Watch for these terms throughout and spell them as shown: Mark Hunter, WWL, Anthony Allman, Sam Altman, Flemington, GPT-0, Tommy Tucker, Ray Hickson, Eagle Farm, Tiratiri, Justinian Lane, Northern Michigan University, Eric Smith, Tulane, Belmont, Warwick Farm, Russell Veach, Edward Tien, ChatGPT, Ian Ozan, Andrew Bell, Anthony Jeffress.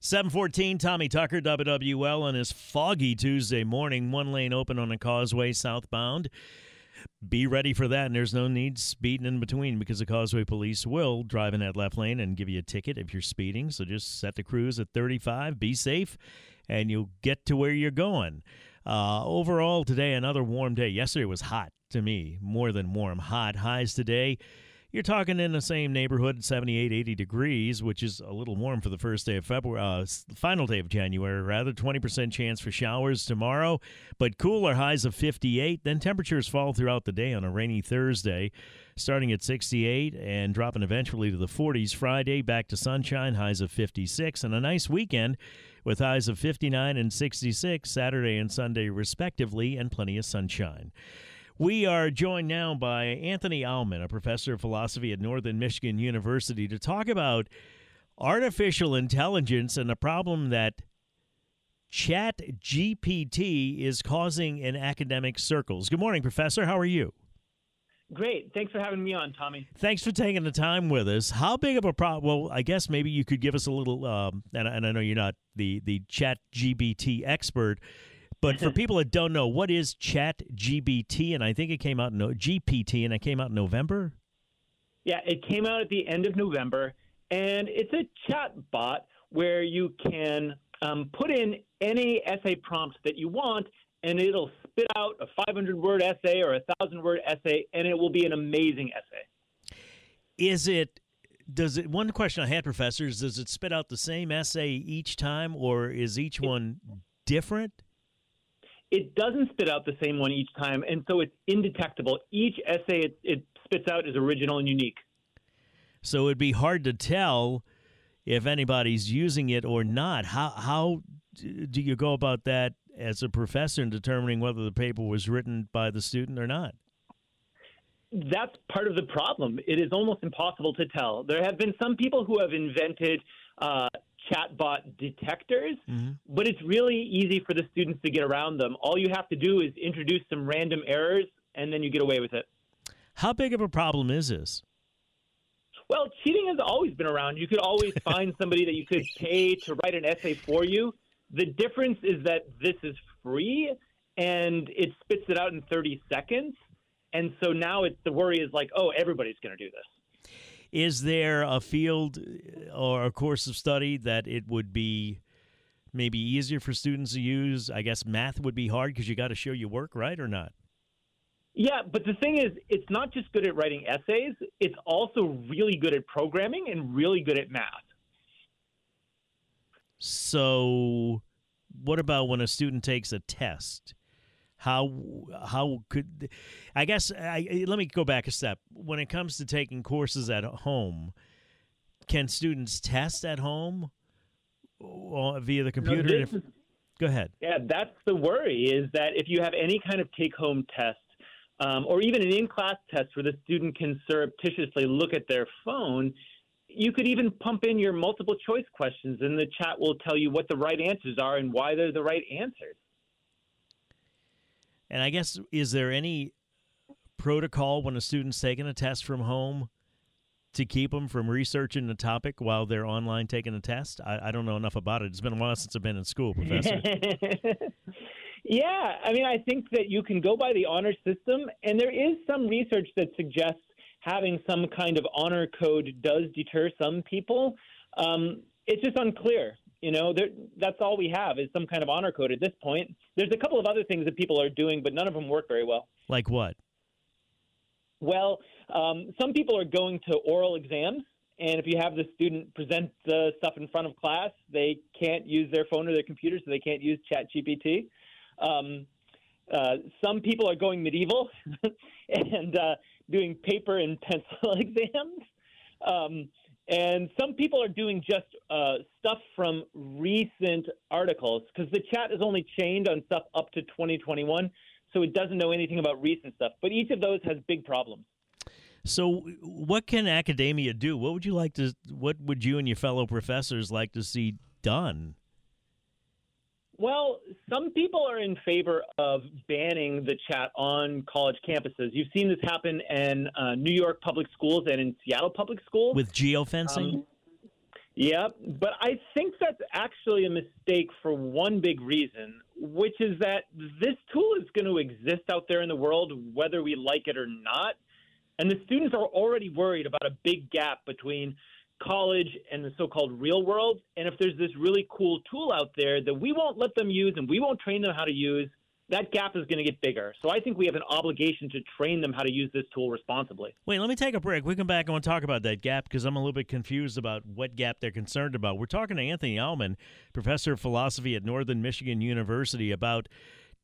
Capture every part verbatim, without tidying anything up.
seven fourteen, Tommy Tucker, W W L, on this foggy Tuesday morning. One lane open on a causeway southbound. Be ready for that, and there's no need speeding in between, because the Causeway Police will drive in that left lane and give you a ticket if you're speeding. So just set the cruise at thirty-five, be safe, and you'll get to where you're going. Uh, overall, today, another warm day. Yesterday was hot to me, more than warm, hot. Highs today, you're talking in the same neighborhood, seventy-eight, eighty degrees, which is a little warm for the first day of February, uh, final day of January, rather. twenty percent chance for showers tomorrow, but cooler, highs of fifty-eight. Then temperatures fall throughout the day on a rainy Thursday, starting at sixty-eight and dropping eventually to the forties. Friday, back to sunshine, highs of fifty-six, and a nice weekend with highs of fifty-nine and sixty-six, Saturday and Sunday respectively, and plenty of sunshine. We are joined now by Anthony Allman, a professor of philosophy at Northern Michigan University, to talk about artificial intelligence and the problem that ChatGPT is causing in academic circles. Good morning, Professor. How are you? Great. Thanks for having me on, Tommy. Thanks for taking the time with us. How big of a problem? Well, I guess maybe you could give us a little, um, and, and I know you're not the, the ChatGPT expert, but for people that don't know, what is ChatGPT? And I think it came out in no- G P T, and it came out in November? Yeah, it came out at the end of November, and it's a chat bot where you can um, put in any essay prompt that you want, and it'll spit out a five hundred word essay or a one thousand word essay, and it will be an amazing essay. Is it... Does it? One question I had, Professor, is does it spit out the same essay each time, or is each one different? It doesn't spit out the same one each time, and so it's indetectable. Each essay it, it spits out is original and unique. So it'd be hard to tell if anybody's using it or not. How how do you go about that as a professor in determining whether the paper was written by the student or not? That's part of the problem. It is almost impossible to tell. There have been some people who have invented uh, chatbot detectors, mm-hmm. but it's really easy for the students to get around them. All you have to do is introduce some random errors, and then you get away with it. How big of a problem is this? Well, cheating has always been around. You could always find somebody that you could pay to write an essay for you. The difference is that this is free, and it spits it out in thirty seconds. And so now it's, the worry is like, oh, everybody's going to do this. Is there a field or a course of study that it would be maybe easier for students to use? I guess math would be hard because you got to show your work, right, or not? Yeah, but the thing is, it's not just good at writing essays. It's also really good at programming and really good at math. So what about when a student takes a test? How how could I guess I, let me go back a step. When it comes to taking courses at home, can students test at home via the computer? No, this is, go ahead. Yeah, that's the worry, is that if you have any kind of take-home test um, or even an in-class test where the student can surreptitiously look at their phone, you could even pump in your multiple choice questions, and the chat will tell you what the right answers are and why they're the right answers. And I guess, is there any protocol when a student's taking a test from home to keep them from researching the topic while they're online taking a test? I, I don't know enough about it. It's been a while since I've been in school, Professor. Yeah, I mean, I think that you can go by the honor system, and there is some research that suggests having some kind of honor code does deter some people. Um, it's just unclear. You know, there, that's all we have is some kind of honor code at this point. There's a couple of other things that people are doing, but none of them work very well. Like what? Well, um, some people are going to oral exams, and if you have the student present the stuff in front of class, they can't use their phone or their computer, so they can't use ChatGPT. Um, uh, some people are going medieval and uh, doing paper and pencil exams. Um, and some people are doing just uh, stuff from recent articles, because the chat is only chained on stuff up to twenty twenty-one. So it doesn't know anything about recent stuff. But each of those has big problems. So what can academia do? What would you like to, what would you and your fellow professors like to see done? Well, some people are in favor of banning the chat on college campuses. You've seen this happen in uh, New York public schools and in Seattle public schools. With geofencing? Um, yeah, but I think that's actually a mistake for one big reason, which is that this tool is going to exist out there in the world whether we like it or not. And the students are already worried about a big gap between college and the so-called real world. And if there's this really cool tool out there that we won't let them use and we won't train them how to use, that gap is going to get bigger. So I think we have an obligation to train them how to use this tool responsibly. Wait, let me take a break. We come back and we'll talk about that gap, because I'm a little bit confused about what gap they're concerned about. We're talking to Anthony Allman, professor of philosophy at Northern Michigan University, about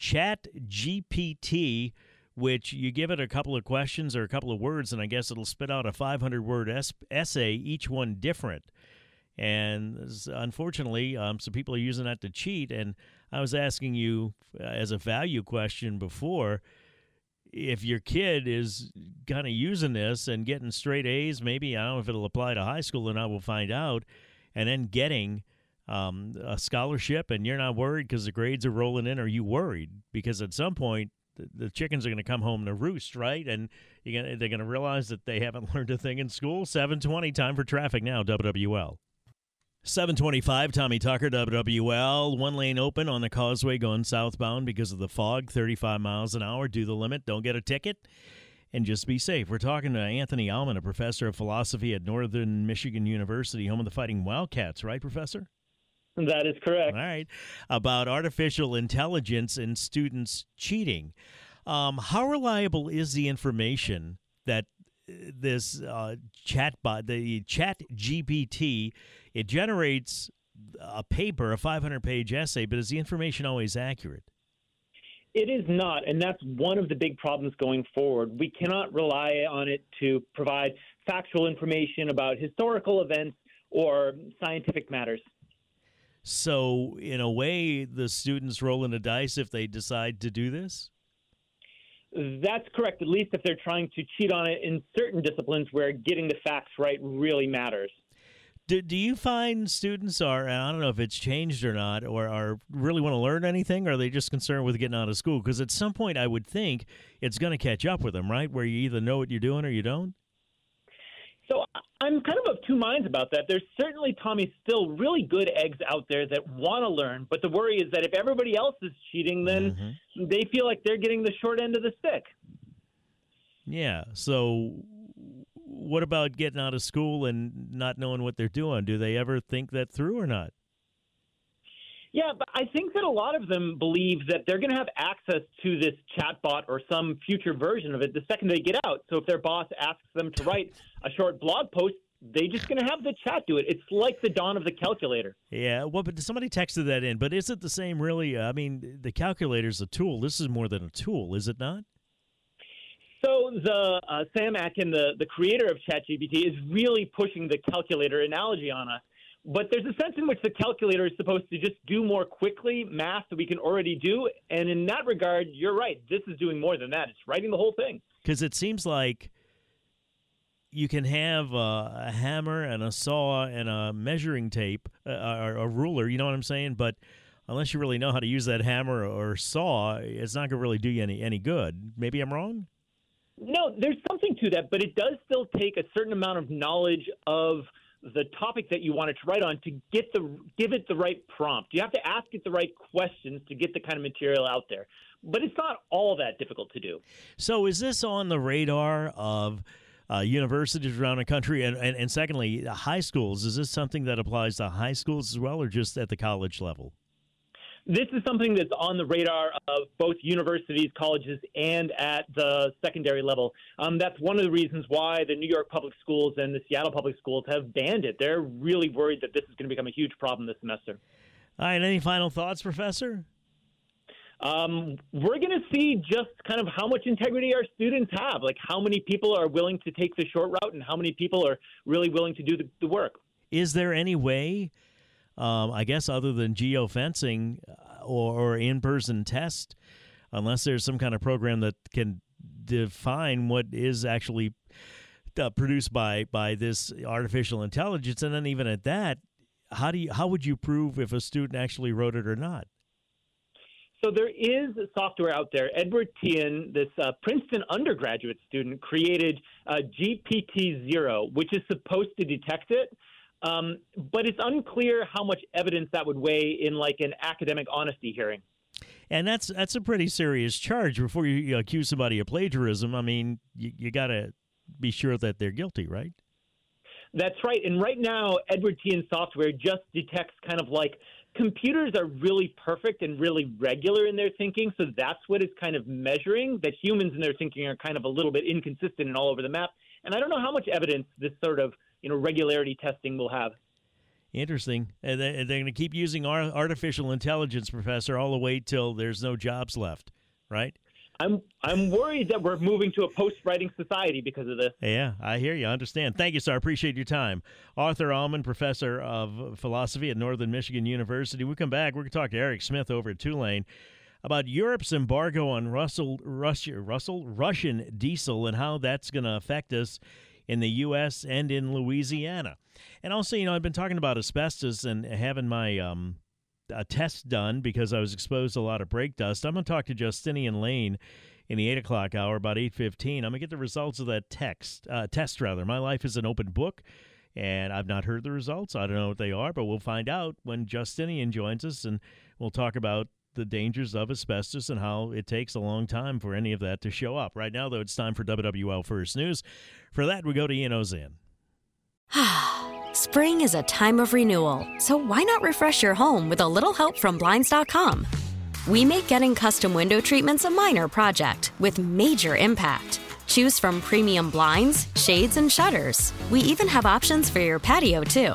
ChatGPT, which you give it a couple of questions or a couple of words, and I guess it'll spit out a five hundred word es- essay, each one different. And unfortunately, um, some people are using that to cheat. And I was asking you uh, as a value question before, if your kid is kind of using this and getting straight A's, maybe, I don't know if it'll apply to high school or not, we'll find out, and then getting um, a scholarship, and you're not worried because the grades are rolling in, are you worried? Because at some point, the, the chickens are going to come home to roost, right? And you're gonna, they're going to realize that they haven't learned a thing in school. seven twenty, time for traffic now, W W L. seven twenty-five, Tommy Tucker, W W L. One lane open on the causeway going southbound because of the fog, thirty-five miles an hour. Do the limit. Don't get a ticket. And just be safe. We're talking to Anthony Allman, a professor of philosophy at Northern Michigan University, home of the Fighting Wildcats, right, Professor? That is correct. All right. About artificial intelligence and students cheating. Um, how reliable is the information that this uh, chatbot, the ChatGPT, it generates a paper, a five hundred page essay, but is the information always accurate? It is not, and that's one of the big problems going forward. We cannot rely on it to provide factual information about historical events or scientific matters. So, in a way, the students rolling the dice if they decide to do this? That's correct, at least if they're trying to cheat on it in certain disciplines where getting the facts right really matters. Do, do you find students are, and I don't know if it's changed or not, or are really want to learn anything, or are they just concerned with getting out of school? Because at some point I would think it's going to catch up with them, right, where you either know what you're doing or you don't? So I'm kind of of two minds about that. There's certainly, Tommy, still really good eggs out there that want to learn, but the worry is that if everybody else is cheating, then mm-hmm. they feel like they're getting the short end of the stick. Yeah, so what about getting out of school and not knowing what they're doing? Do they ever think that through or not? Yeah, but I think that a lot of them believe that they're going to have access to this chatbot or some future version of it the second they get out. So if their boss asks them to write a short blog post, they're just going to have the chat do it. It's like the dawn of the calculator. Yeah, well, but somebody texted that in. But is it the same, really? I mean, the calculator's a tool. This is more than a tool, is it not? So the uh, Sam Altman, the, the creator of ChatGPT, is really pushing the calculator analogy on us. But there's a sense in which the calculator is supposed to just do more quickly math that we can already do. And in that regard, you're right. This is doing more than that. It's writing the whole thing. Because it seems like you can have a, a hammer and a saw and a measuring tape uh, or a ruler, you know what I'm saying? But unless you really know how to use that hammer or saw, it's not going to really do you any, any good. Maybe I'm wrong? No, there's something to that, but it does still take a certain amount of knowledge of the topic that you want it to write on to get the give it the right prompt. You have to ask it the right questions to get the kind of material out there. But it's not all that difficult to do. So is this on the radar of uh, universities around the country? And, and, and secondly, high schools, is this something that applies to high schools as well or just at the college level? This is something that's on the radar of both universities, colleges, and at the secondary level. Um, that's one of the reasons why the New York public schools and the Seattle public schools have banned it. They're really worried that this is going to become a huge problem this semester. All right. Any final thoughts, Professor? Um, we're going to see just kind of how much integrity our students have, like how many people are willing to take the short route and how many people are really willing to do the, the work. Is there any way... Um, I guess other than geofencing or, or in-person test, unless there's some kind of program that can define what is actually uh, produced by, by this artificial intelligence, and then even at that, how do you, how would you prove if a student actually wrote it or not? So there is software out there. Edward Tien, this uh, Princeton undergraduate student, created uh, G P T zero, which is supposed to detect it. Um, but it's unclear how much evidence that would weigh in, like, an academic honesty hearing. And that's that's a pretty serious charge before you, you accuse somebody of plagiarism. I mean, you, you got to be sure that they're guilty, right? That's right. And right now, Edward Tien's software just detects kind of like computers are really perfect and really regular in their thinking. So that's what it's kind of measuring, that humans in their thinking are kind of a little bit inconsistent and all over the map. And I don't know how much evidence this sort of you know, regularity testing will have. Interesting. And they're going to keep using artificial intelligence, Professor, all the way till there's no jobs left, right? I'm I'm worried that we're moving to a post-writing society because of this. Yeah, I hear you. I understand. Thank you, sir. I appreciate your time. Arthur Allman, Professor of Philosophy at Northern Michigan University. We come back. We're going to talk to Eric Smith over at Tulane about Europe's embargo on Russell, Russia, Russell, Russian diesel and how that's going to affect us in the U S and in Louisiana. And also, you know, I've been talking about asbestos and having my um, a test done because I was exposed to a lot of brake dust. I'm going to talk to Justinian Lane in the eight o'clock hour, about eight fifteen. I'm going to get the results of that text, uh, test, rather. My life is an open book, and I've not heard the results. I don't know what they are, but we'll find out when Justinian joins us, and we'll talk about the dangers of asbestos and how it takes a long time for any of that to show up. Right now, though, it's time for W W L First News. For that, we go to Ian Ozan. Spring is a time of renewal, so why not refresh your home with a little help from Blinds dot com? We make getting custom window treatments a minor project with major impact. Choose from premium blinds, shades, and shutters. We even have options for your patio, too.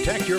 Protect your